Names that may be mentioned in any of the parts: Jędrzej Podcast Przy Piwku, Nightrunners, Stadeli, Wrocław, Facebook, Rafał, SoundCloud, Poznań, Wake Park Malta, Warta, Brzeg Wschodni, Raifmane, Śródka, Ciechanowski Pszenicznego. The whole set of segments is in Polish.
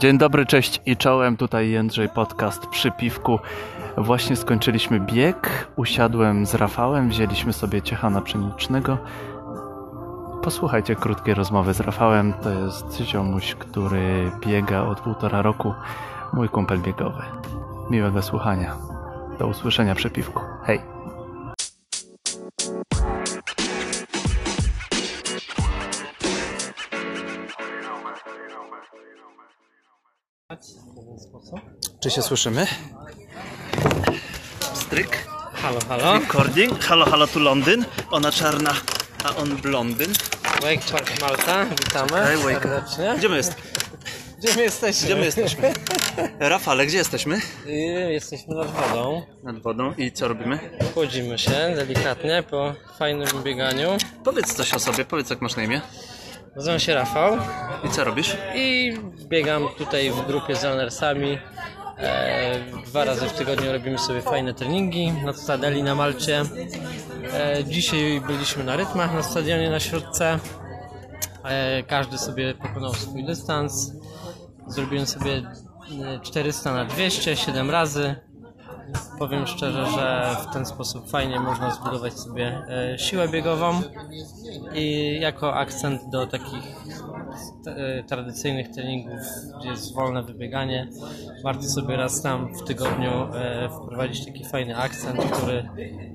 Dzień dobry, cześć i czołem, tutaj Jędrzej Podcast Przy Piwku. Właśnie skończyliśmy bieg, usiadłem z Rafałem, wzięliśmy sobie Ciechana Pszenicznego. Posłuchajcie krótkiej rozmowy z Rafałem, to jest ziomuś, który biega od 1,5 roku, mój kumpel biegowy. Miłego słuchania, do usłyszenia przy piwku, hej! Czy się słyszymy? Stryk. Halo, halo. Recording. Halo, halo tu Londyn. Ona czarna, a on blondyn. Wake Park Malta. Witamy serdecznie. Gdzie my jesteśmy? Gdzie my jesteśmy? Rafale, gdzie jesteśmy? Jesteśmy nad wodą. Nad wodą. I co robimy? Chłodzimy się delikatnie po fajnym bieganiu. Powiedz coś o sobie. Powiedz, jak masz na imię. Nazywam się Rafał. I co robisz? I biegam tutaj w grupie z runnersami. 2 razy w tygodniu robimy sobie fajne treningi na Stadeli na Malcie. Dzisiaj byliśmy na rytmach na stadionie na Śródce. Każdy sobie pokonał swój dystans. Zrobiłem sobie 400 na 200, 7 razy. Powiem szczerze, że w ten sposób fajnie można zbudować sobie siłę biegową i jako akcent do takich tradycyjnych treningów, gdzie jest wolne wybieganie, warto sobie raz tam w tygodniu wprowadzić taki fajny akcent,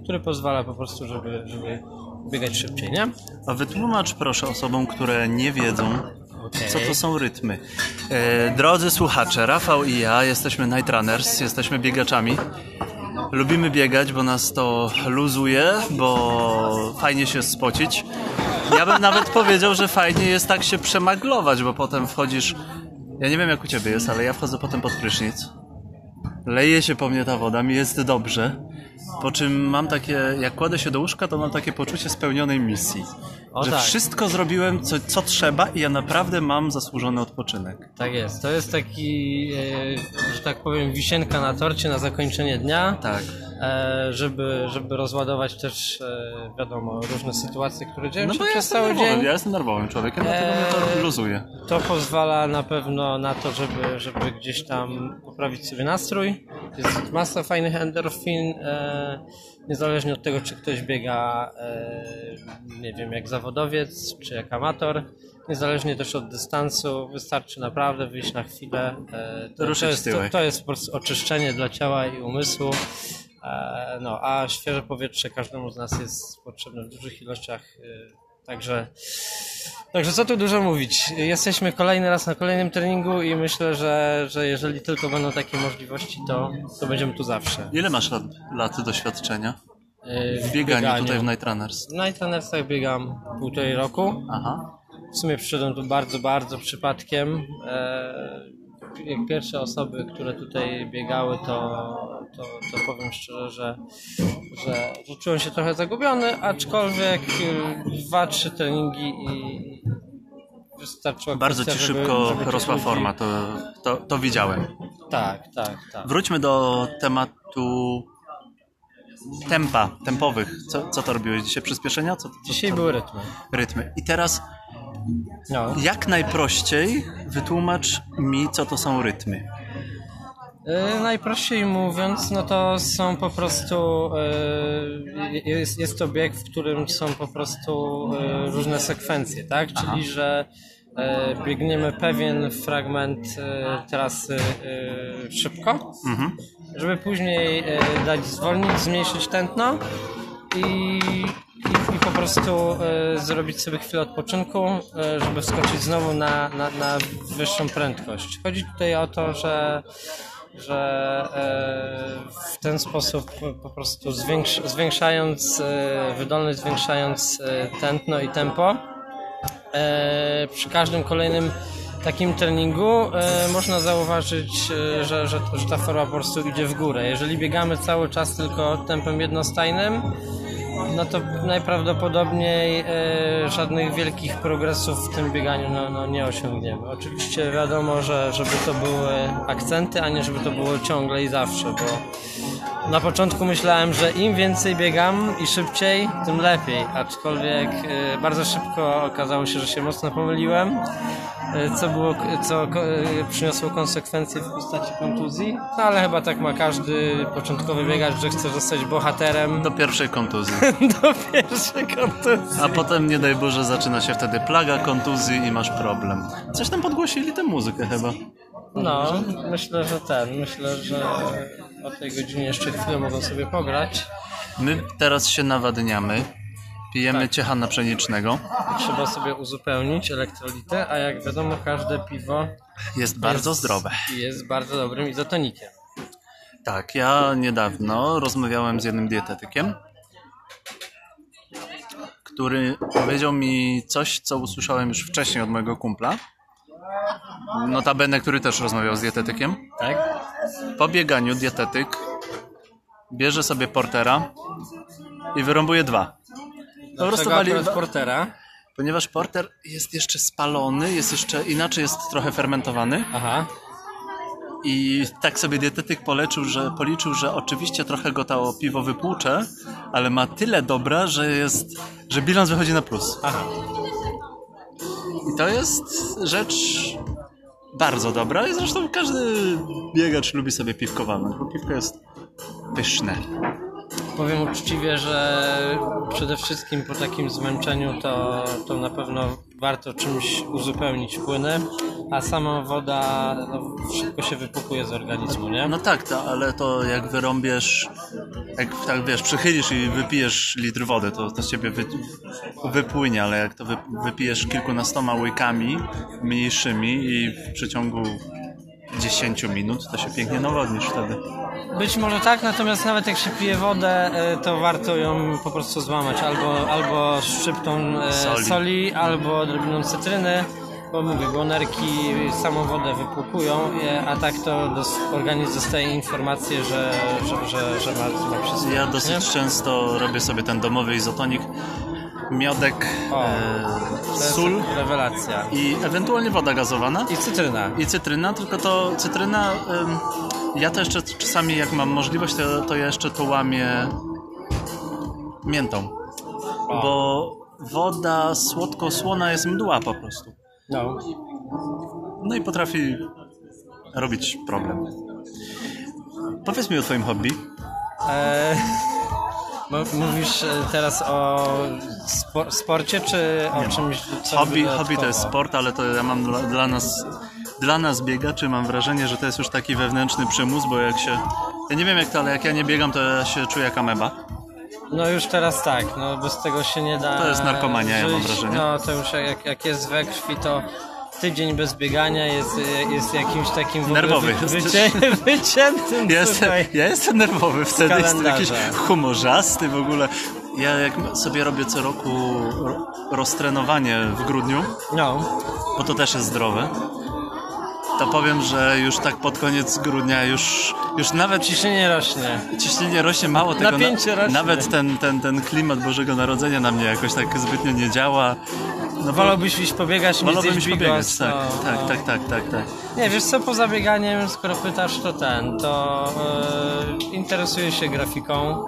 który pozwala po prostu, żeby biegać szybciej, nie? A wytłumacz proszę osobom, które nie wiedzą, co to są rytmy. Drodzy słuchacze, Rafał i ja jesteśmy Nightrunners, jesteśmy biegaczami. Lubimy biegać, bo nas to luzuje, bo fajnie się spocić. Ja bym nawet powiedział, że fajnie jest tak się przemaglować, bo potem wchodzisz... Ja nie wiem, jak u ciebie jest, ale ja wchodzę potem pod prysznic. Leje się po mnie ta woda, mi jest dobrze. Po czym mam takie... Jak kładę się do łóżka, to mam takie poczucie spełnionej misji. O, że tak. Wszystko zrobiłem, co trzeba i ja naprawdę mam zasłużony odpoczynek. Tak jest. To jest taki, że tak powiem, wisienka na torcie na zakończenie dnia. Tak. Żeby rozładować też, wiadomo, różne sytuacje, które dzieją się przez cały dzień. Ja jestem nerwowym człowiekiem, dlatego mnie to luzuje. To pozwala na pewno na to, żeby gdzieś tam poprawić sobie nastrój. Jest masa fajnych endorfin, niezależnie od tego, czy ktoś biega, nie wiem, jak zawodowiec, czy jak amator. Niezależnie też od dystansu, wystarczy naprawdę wyjść na chwilę. To jest po prostu oczyszczenie dla ciała i umysłu. A świeże powietrze każdemu z nas jest potrzebne w dużych ilościach. Także co tu dużo mówić. Jesteśmy kolejny raz na kolejnym treningu i myślę, że jeżeli tylko będą takie możliwości, to będziemy tu zawsze. Ile masz lat doświadczenia? W bieganiu tutaj w Nightrunners. W Nightrunners biegam 1,5 roku. Aha. W sumie przyszedłem tu bardzo, bardzo przypadkiem. Pierwsze osoby, które tutaj biegały, to powiem szczerze, że czułem się trochę zagubiony, aczkolwiek 2-3 treningi i wystarczyło. Bardzo ci szybko rosła forma, to widziałem. Tak. Wróćmy do tematu tempowych. Co to robiłeś dzisiaj? Przyspieszenia? Dzisiaj były rytmy. I teraz... No. Jak najprościej wytłumacz mi, co to są rytmy. Najprościej mówiąc, to są po prostu jest to bieg, w którym są po prostu różne sekwencje, tak? Czyli, aha, że biegniemy pewien fragment trasy szybko, mhm, żeby później dać zwolnić, zmniejszyć tętno i po prostu zrobić sobie chwilę odpoczynku, żeby wskoczyć znowu na wyższą prędkość. Chodzi tutaj o to, że w ten sposób po prostu zwiększając wydolność, tętno i tempo, przy każdym kolejnym takim treningu można zauważyć, że ta forma po prostu idzie w górę. Jeżeli biegamy cały czas tylko tempem jednostajnym, to najprawdopodobniej żadnych wielkich progresów w tym bieganiu nie osiągniemy. Oczywiście wiadomo, żeby to były akcenty, a nie żeby to było ciągle i zawsze, bo Na początku myślałem, że im więcej biegam i szybciej, tym lepiej, aczkolwiek bardzo szybko okazało się, że się mocno pomyliłem, co przyniosło konsekwencje w postaci kontuzji, no, ale chyba tak ma każdy początkowy biegacz, że chce zostać bohaterem. Do pierwszej kontuzji. Do pierwszej kontuzji. A potem, nie daj Boże, zaczyna się wtedy plaga kontuzji i masz problem. Coś tam podgłosili tę muzykę chyba. No, myślę, że o tej godzinie jeszcze chwilę mogą sobie pograć. My teraz się nawadniamy, pijemy tak. Ciechana pszenicznego. Trzeba sobie uzupełnić elektrolity, a jak wiadomo każde piwo jest bardzo zdrowe. Jest bardzo dobrym izotonikiem. Tak, ja niedawno rozmawiałem z jednym dietetykiem, który powiedział mi coś, co usłyszałem już wcześniej od mojego kumpla. Notabene, który też rozmawiał z dietetykiem. Tak? Po bieganiu dietetyk bierze sobie portera i wyrąbuje 2. Dlaczego akurat portera? Ponieważ porter jest jeszcze spalony, jest jeszcze inaczej, jest trochę fermentowany. Aha. I tak sobie dietetyk policzył, że oczywiście trochę go to piwo wypłucze, ale ma tyle dobra, że bilans wychodzi na plus. Aha. I to jest rzecz bardzo dobra i zresztą każdy biegacz lubi sobie piwkowane, bo piwko jest pyszne. Powiem uczciwie, że przede wszystkim po takim zmęczeniu to na pewno warto czymś uzupełnić płyny, a sama woda szybko się wypukuje z organizmu, nie? No tak, ale to jak wyrąbiesz, jak tak wiesz, przychylisz i wypijesz litr wody, to z ciebie wypłynie, ale jak to wypijesz kilkunastoma łykami mniejszymi i w przeciągu 10 minut, to się pięknie nawodnisz wtedy. Być może tak, natomiast nawet jak się pije wodę, to warto ją po prostu złamać albo szczyptą soli, albo odrobiną cytryny, bo mówię, nerki samą wodę wypłukują, a tak to organizm dostaje informację, że ma wszystko. Ja dosyć często robię sobie ten domowy izotonik, miodek, sól, rewelacja. I ewentualnie woda gazowana. I cytryna, tylko to cytryna, ja to jeszcze czasami jak mam możliwość, to ja jeszcze to łamię miętą. Bo woda słodko-słona jest mdła po prostu. No. No i potrafi robić problem. Powiedz mi o twoim hobby. Mówisz teraz o sporcie, czy o czymś, co hobby to jest sport, ale to ja mam dla nas biegaczy mam wrażenie, że to jest już taki wewnętrzny przymus, bo jak się... Ja nie wiem jak to, ale jak ja nie biegam, to ja się czuję jak ameba. No już teraz tak, no bez tego się nie da. To jest narkomania, żyć. Ja mam wrażenie. No to już jak jest we krwi, to... Tydzień bez biegania jest jakimś takim w ogóle nerwowy. Wyciętym. Ja jestem nerwowy wtedy, jestem jakiś humorzasty w ogóle. Ja jak sobie robię co roku roztrenowanie w grudniu, bo to też jest zdrowe, to powiem, że już tak pod koniec grudnia już nawet... Ciśnienie rośnie, mało tego. Napięcie rośnie. Nawet ten klimat Bożego Narodzenia na mnie jakoś tak zbytnio nie działa. No wolałbyś iść pobiegać, nie zjeść bigos. Tak. Nie, wiesz co, poza bieganiem, skoro pytasz, to interesuję się grafiką,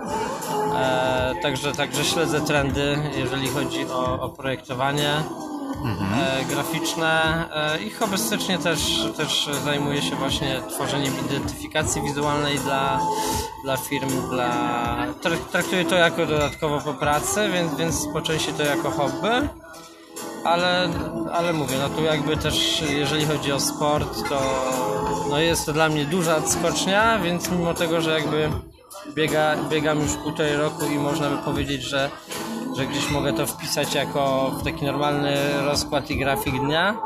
także śledzę trendy, jeżeli chodzi o projektowanie graficzne i hobbystycznie też zajmuję się właśnie tworzeniem identyfikacji wizualnej dla firm, traktuję to jako dodatkowo po pracy, więc po części to jako hobby. Ale mówię, no tu jakby też, jeżeli chodzi o sport, to no jest to dla mnie duża odskocznia, więc mimo tego, że jakby biegam już półtorej roku i można by powiedzieć, że gdzieś mogę to wpisać jako w taki normalny rozkład i grafik dnia,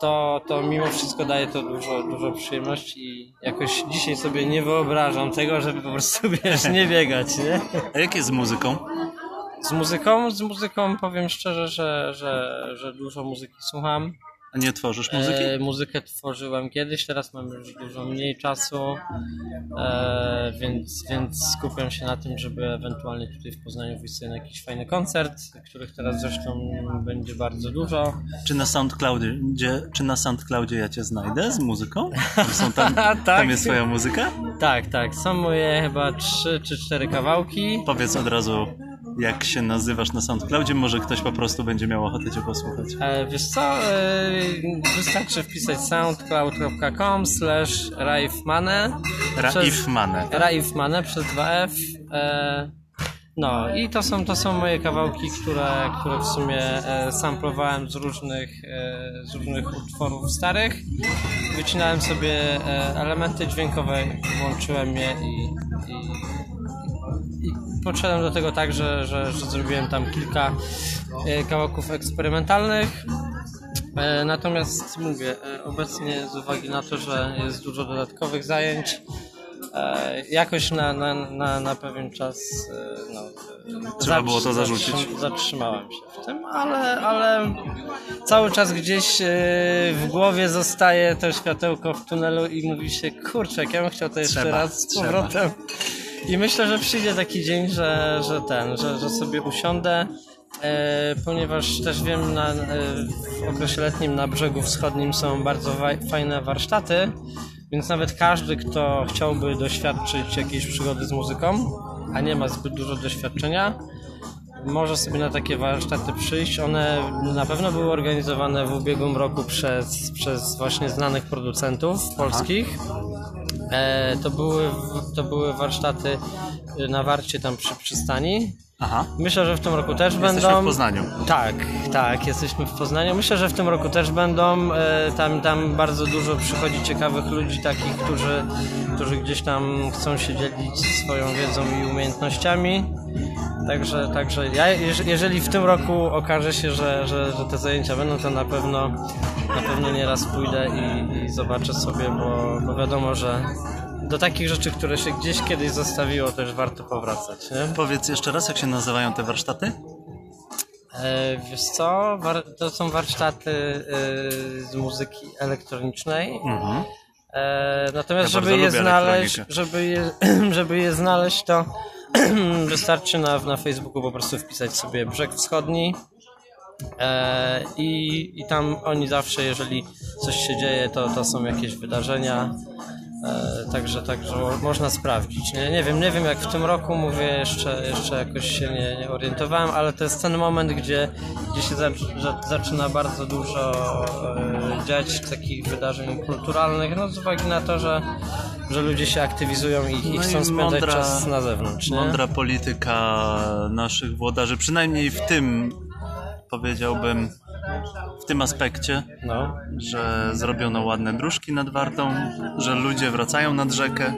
to mimo wszystko daje to dużo przyjemności i jakoś dzisiaj sobie nie wyobrażam tego, żeby po prostu nie biegać, nie? A jak jest z muzyką? Z muzyką powiem szczerze, że dużo muzyki słucham. A nie tworzysz muzyki? Muzykę tworzyłem kiedyś, teraz mam już dużo mniej czasu, więc skupiam się na tym, żeby ewentualnie tutaj w Poznaniu wyjść sobie na jakiś fajny koncert, których teraz zresztą będzie bardzo dużo. Czy na SoundCloudzie ja cię znajdę z muzyką? Tam jest twoja muzyka? Tak. Są moje chyba 3 czy 4 kawałki. Powiedz od razu, jak się nazywasz na SoundCloudzie, może ktoś po prostu będzie miał ochotę cię posłuchać. Wiesz co, wystarczy wpisać soundcloud.com/Raifmane. Raifmane przez 2 F. No i to są moje kawałki, które w sumie samplowałem z różnych utworów starych. Wycinałem sobie elementy dźwiękowe, włączyłem je i podszedłem do tego tak, że zrobiłem tam kilka kawałków eksperymentalnych. Natomiast mówię, obecnie z uwagi na to, że jest dużo dodatkowych zajęć, jakoś na pewien czas trzeba było to zarzucić. Zatrzymałem się w tym, ale cały czas gdzieś w głowie zostaje to światełko w tunelu i mówi się, kurczę, jak ja bym chciał to jeszcze raz z powrotem. I myślę, że przyjdzie taki dzień, że sobie usiądę, ponieważ też wiem, w okresie letnim na Brzegu Wschodnim są bardzo fajne warsztaty, więc nawet każdy, kto chciałby doświadczyć jakiejś przygody z muzyką, a nie ma zbyt dużo doświadczenia, może sobie na takie warsztaty przyjść. One na pewno były organizowane w ubiegłym roku przez właśnie znanych producentów polskich. To były warsztaty na Warcie, tam przy przystani. Aha. Myślę, że w tym roku też będą. Jesteśmy w Poznaniu. Tak, jesteśmy w Poznaniu. Myślę, że w tym roku też będą. Tam bardzo dużo przychodzi ciekawych ludzi, takich, którzy gdzieś tam chcą się dzielić swoją wiedzą i umiejętnościami. Także ja, jeżeli w tym roku okaże się, że te zajęcia będą, to na pewno nieraz pójdę i zobaczę sobie, bo wiadomo, że do takich rzeczy, które się gdzieś kiedyś zostawiło, też warto powracać, nie? Powiedz jeszcze raz, jak się nazywają te warsztaty? Wiesz co, to są warsztaty z muzyki elektronicznej. Mhm. Natomiast ja żeby je znaleźć, to wystarczy na Facebooku po prostu wpisać sobie Brzeg Wschodni. I tam oni zawsze, jeżeli coś się dzieje, to są jakieś wydarzenia. Także można sprawdzić. Nie wiem jak w tym roku, mówię, jeszcze jakoś się nie orientowałem, ale to jest ten moment, gdzie się zaczyna bardzo dużo dziać takich wydarzeń kulturalnych, z uwagi na to, że ludzie się aktywizują i chcą spędzać czas na zewnątrz. Nie? Mądra polityka naszych włodarzy, przynajmniej w tym, powiedziałbym, w tym aspekcie, że zrobiono ładne dróżki nad Wartą, że ludzie wracają nad rzekę.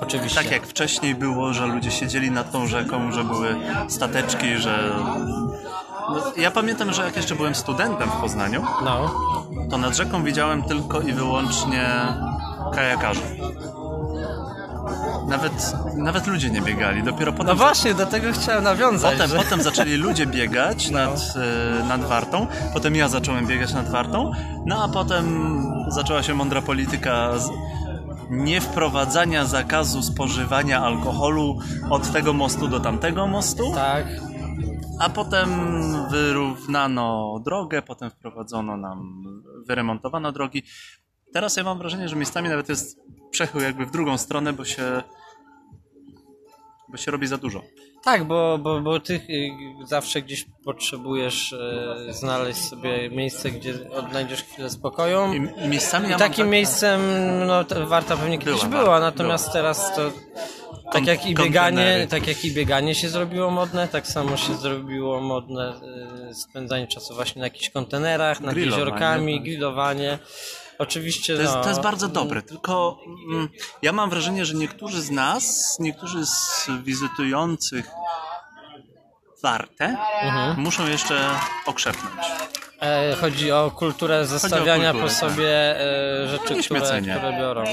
Oczywiście. Tak jak wcześniej było, że ludzie siedzieli nad tą rzeką, że były stateczki, że... Ja pamiętam, że jak jeszcze byłem studentem w Poznaniu, to nad rzeką widziałem tylko i wyłącznie kajakarzy. Nawet ludzie nie biegali, dopiero potem... No właśnie, do tego chciałem nawiązać. Potem zaczęli ludzie biegać nad Wartą, potem ja zacząłem biegać nad Wartą, a potem zaczęła się mądra polityka nie wprowadzania zakazu spożywania alkoholu od tego mostu do tamtego mostu. Tak. A potem wyrównano drogę, potem wyremontowano drogi. Teraz ja mam wrażenie, że miejscami nawet jest przechył jakby w drugą stronę, bo się robi za dużo. Tak, bo ty zawsze gdzieś potrzebujesz znaleźć sobie miejsce, gdzie odnajdziesz chwilę spokoju. I takim miejscem Warta pewnie kiedyś była, natomiast teraz to... Tak jak i bieganie się zrobiło modne, tak samo się zrobiło modne spędzanie czasu właśnie na jakichś kontenerach, nad jeziorkami, grillowanie. Oczywiście to jest bardzo dobre, tylko ja mam wrażenie, że niektórzy z wizytujących Wartę muszą jeszcze okrzepnąć. Chodzi o kulturę zostawiania po sobie rzeczy, które biorą.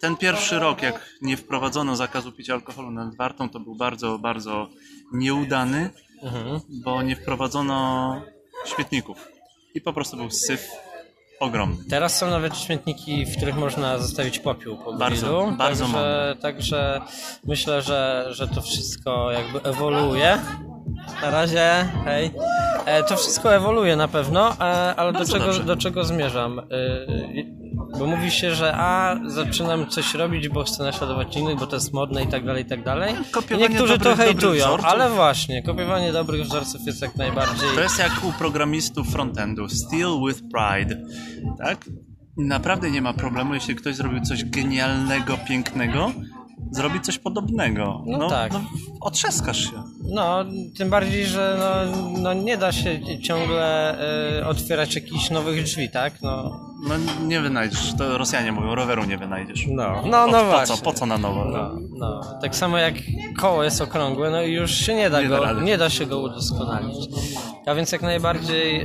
Ten pierwszy rok, jak nie wprowadzono zakazu picia alkoholu nad Wartą, to był bardzo, bardzo nieudany, bo nie wprowadzono śmietników. i po prostu był syf ogromny. Teraz są nawet śmietniki, w których można zostawić popiół po bardzo, bardzo mało. Także myślę, że to wszystko jakby ewoluuje. Na razie, hej. To wszystko ewoluuje na pewno, ale do czego zmierzam? Bo mówi się, że zaczynam coś robić, bo chcę naśladować innych, bo to jest modne i tak dalej, i tak dalej. Niektórzy to hejtują, ale właśnie, kopiowanie dobrych wzorców jest jak najbardziej... To jest jak u programistów frontendu, steal with pride, tak? Naprawdę nie ma problemu, jeśli ktoś zrobił coś genialnego, pięknego, zrobić coś podobnego. No tak. No, otrzaskasz się. No, tym bardziej, że nie da się ciągle otwierać jakichś nowych drzwi, tak? No nie wynajdziesz, to Rosjanie mówią, roweru nie wynajdziesz. No właśnie. Po co na nowo? No. Tak samo jak koło jest okrągłe, no i już się nie da się go udoskonalić. A więc jak najbardziej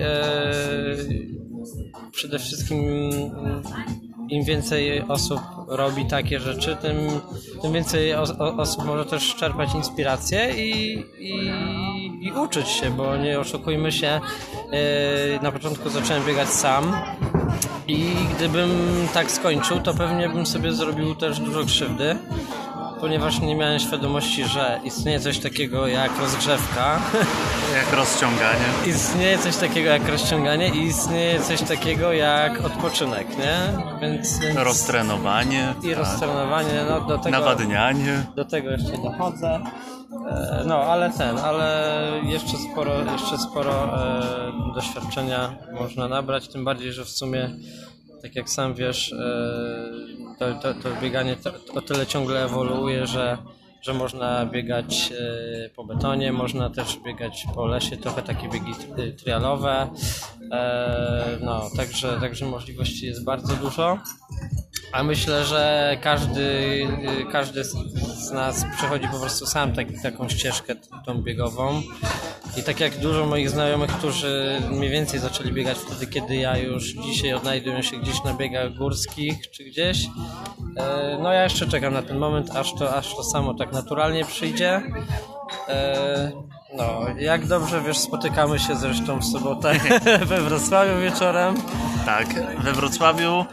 przede wszystkim im więcej osób robi takie rzeczy, tym więcej osób może też czerpać inspirację i uczyć się, bo nie oszukujmy się, na początku zacząłem biegać sam i gdybym tak skończył, to pewnie bym sobie zrobił też dużo krzywdy, ponieważ nie miałem świadomości, że istnieje coś takiego jak rozgrzewka. Jak rozciąganie. Istnieje coś takiego jak rozciąganie i istnieje coś takiego jak odpoczynek, nie? Więc roztrenowanie. I tak. Roztrenowanie, no do tego... Nawadnianie. Do tego jeszcze dochodzę. Ale jeszcze sporo doświadczenia można nabrać, tym bardziej, że w sumie, tak jak sam wiesz, to bieganie o tyle ciągle ewoluuje, że można biegać po betonie, można też biegać po lesie, trochę takie biegi trialowe, także możliwości jest bardzo dużo, a myślę, że każdy z nas przechodzi po prostu sam taką ścieżkę tą biegową i tak jak dużo moich znajomych, którzy mniej więcej zaczęli biegać wtedy, kiedy ja już dzisiaj odnajduję się gdzieś na biegach górskich czy gdzieś, no ja jeszcze czekam na ten moment, aż to samo tak naturalnie przyjdzie. No, jak dobrze wiesz, spotykamy się zresztą w sobotę we Wrocławiu wieczorem. Tak, we Wrocławiu.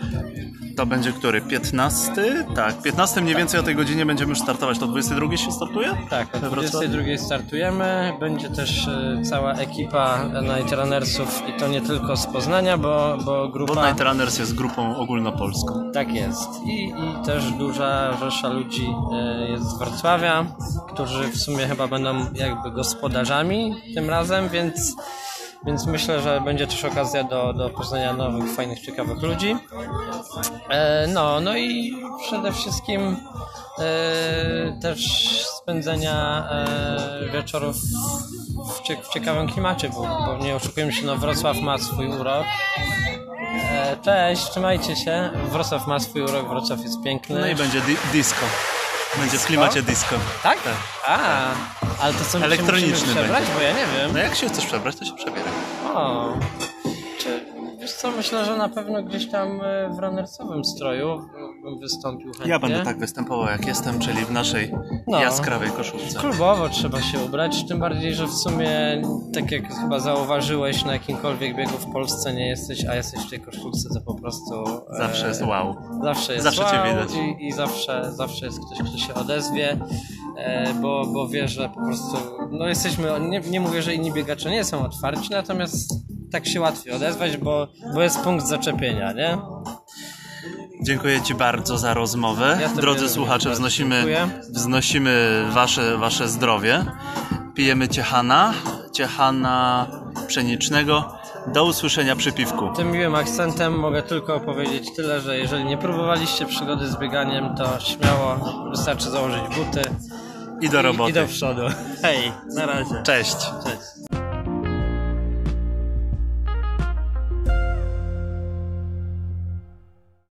To będzie który? 15? Tak, 15 mniej więcej o tej godzinie będziemy już startować. To 22 się startuje? Tak, o 22 startujemy. Będzie też cała ekipa Nightrunnersów i to nie tylko z Poznania, bo grupa... Bo Nightrunners jest grupą ogólnopolską. Tak jest. I też duża rzesza ludzi jest z Wrocławia, którzy w sumie chyba będą jakby gospodarzami tym razem, więc myślę, że będzie też okazja do poznania nowych, fajnych, ciekawych ludzi. No i przede wszystkim też spędzenia wieczorów w ciekawym klimacie, bo nie oszukujemy się, no Wrocław ma swój urok. Cześć, trzymajcie się. Wrocław ma swój urok, Wrocław jest piękny. No i będzie disco. Będzie w klimacie disco. Tak? Tak. Ale to co elektroniczny musimy przebrać? Będzie. Bo ja nie wiem. No jak się chcesz przebrać, to się przebiera. Wiesz co, myślę, że na pewno gdzieś tam w runnersowym stroju bym wystąpił chętnie. Ja będę tak występował jak jestem, czyli w naszej jaskrawej koszulce. Klubowo trzeba się ubrać, tym bardziej, że w sumie, tak jak chyba zauważyłeś, na jakimkolwiek biegu w Polsce nie jesteś, a jesteś w tej koszulce, to po prostu... Zawsze jest wow. Zawsze cię widać. I zawsze jest ktoś, kto się odezwie, bo wie, że po prostu... No jesteśmy... Nie mówię, że inni biegacze nie są otwarci, natomiast tak się łatwiej odezwać, bo jest punkt zaczepienia, nie? Dziękuję Ci bardzo za rozmowę. Drodzy słuchacze, wznosimy wasze zdrowie. Pijemy Ciechana Pszenicznego. Do usłyszenia przy piwku. Tym miłym akcentem mogę tylko powiedzieć tyle, że jeżeli nie próbowaliście przygody z bieganiem, to śmiało wystarczy założyć buty i do przodu. Hej, na razie. Cześć.